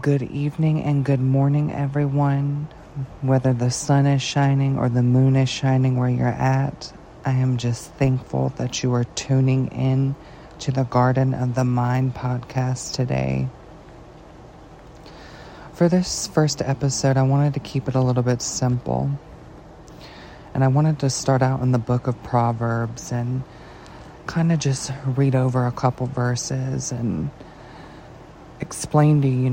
Good evening and good morning, everyone. Whether the sun is shining or the moon is shining where you're at, I am just thankful that you are tuning in to the Garden of the Mind podcast today. For this first episode, I wanted to keep it a little bit simple. And I wanted to start out in the book of Proverbs and kind of just read over a couple verses and explain to you,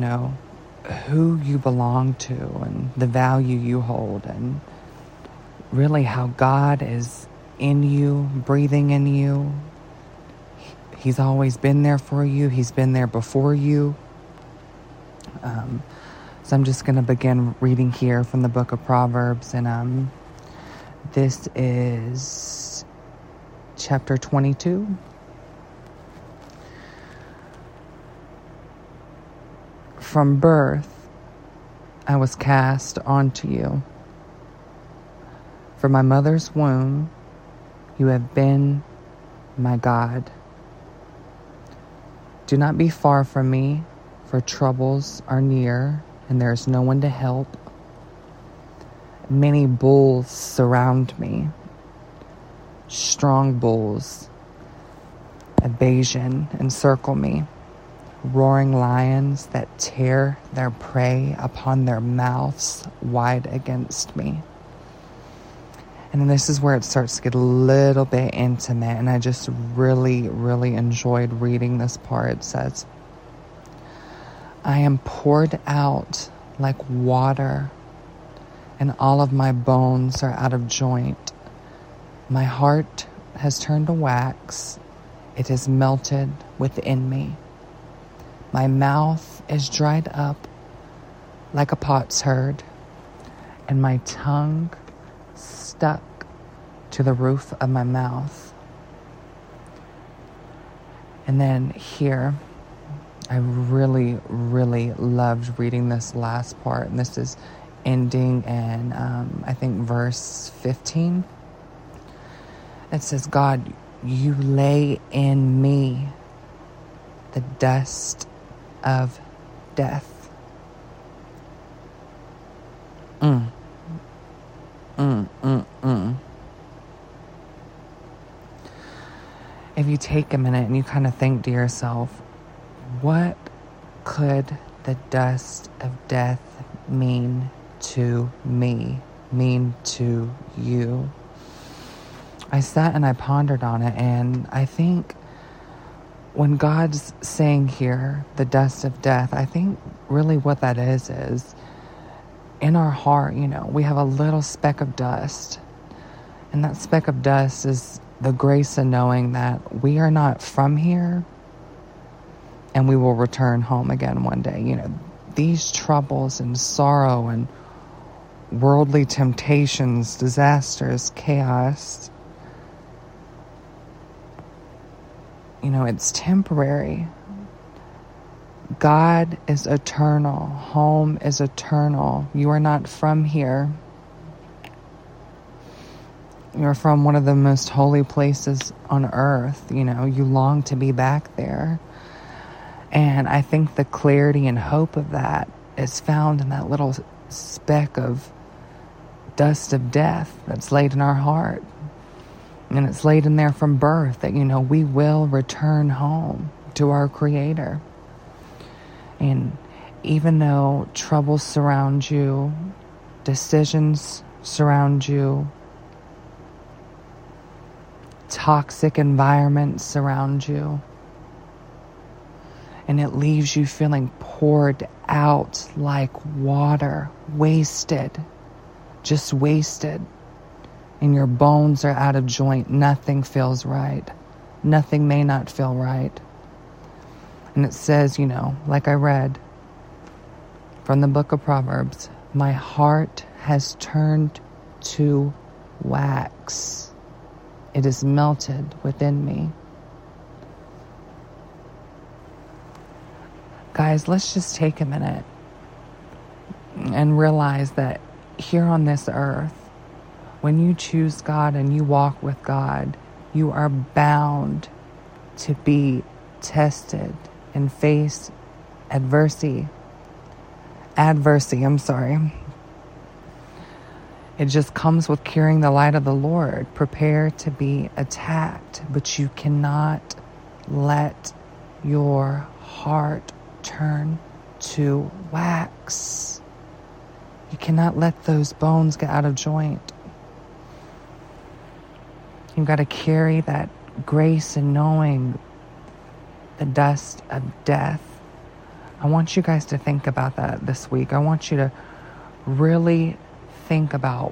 who you belong to and the value you hold and really how God is in you, breathing in you. He's always been there for you. He's been there before you. So I'm just going to begin reading here from the book of Proverbs. And this is chapter 22. From birth, I was cast onto you. From my mother's womb, you have been my God. Do not be far from me, for troubles are near, and there is no one to help. Many bulls surround me, strong bulls of Bashan encircle me. Roaring lions that tear their prey upon their mouths wide against me. And this is where it starts to get a little bit intimate, and I just really, really enjoyed reading this part. It says, I am poured out like water, and all of my bones are out of joint. My heart has turned to wax. It is melted within me. My mouth is dried up like a potsherd, and my tongue stuck to the roof of my mouth. And then here, I really, really loved reading this last part. And this is ending in, I think, verse 15. It says, God, you lay in me the dust of death. If you take a minute and you kind of think to yourself, what could the dust of death mean to me, mean to you? I sat and I pondered on it, and I think when God's saying here, the dust of death, I think really what that is in our heart, we have a little speck of dust. And that speck of dust is the grace of knowing that we are not from here and we will return home again one day. These troubles and sorrow and worldly temptations, disasters, chaos, it's temporary. God is eternal. Home is eternal. You are not from here. You're from one of the most holy places on earth. You long to be back there. And I think the clarity and hope of that is found in that little speck of dust of death that's laid in our heart. And it's laid in there from birth that, we will return home to our Creator. And even though troubles surround you, decisions surround you, toxic environments surround you, and it leaves you feeling poured out like water, wasted, just wasted. And your bones are out of joint. Nothing feels right. Nothing may not feel right. And it says, like I read from the book of Proverbs, my heart has turned to wax. It is melted within me. Guys, let's just take a minute and realize that here on this earth, when you choose God and you walk with God, you are bound to be tested and face adversity. adversity, I'm sorry. It just comes with carrying the light of the Lord. Prepare to be attacked, but you cannot let your heart turn to wax. You cannot let those bones get out of joint. You've got to carry that grace and knowing the dust of death. I want you guys to think about that this week. I want you to really think about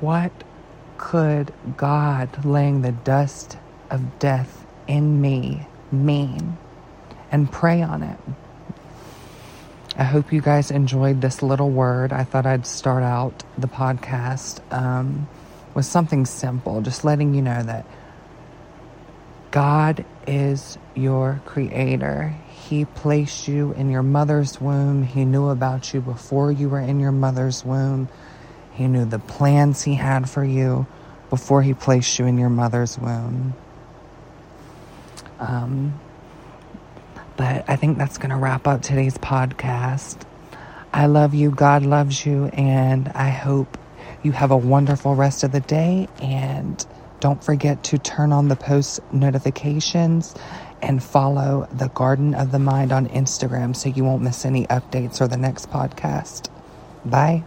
what could God laying the dust of death in me mean, and pray on it. I hope you guys enjoyed this little word. I thought I'd start out the podcast with something simple, just letting you know that God is your creator. He placed you in your mother's womb. He knew about you before you were in your mother's womb. He knew the plans he had for you before he placed you in your mother's womb. But I think that's going to wrap up today's podcast. I love you. God loves you. And I hope you have a wonderful rest of the day. And don't forget to turn on the post notifications and follow the Garden of the Mind on Instagram so you won't miss any updates or the next podcast. Bye.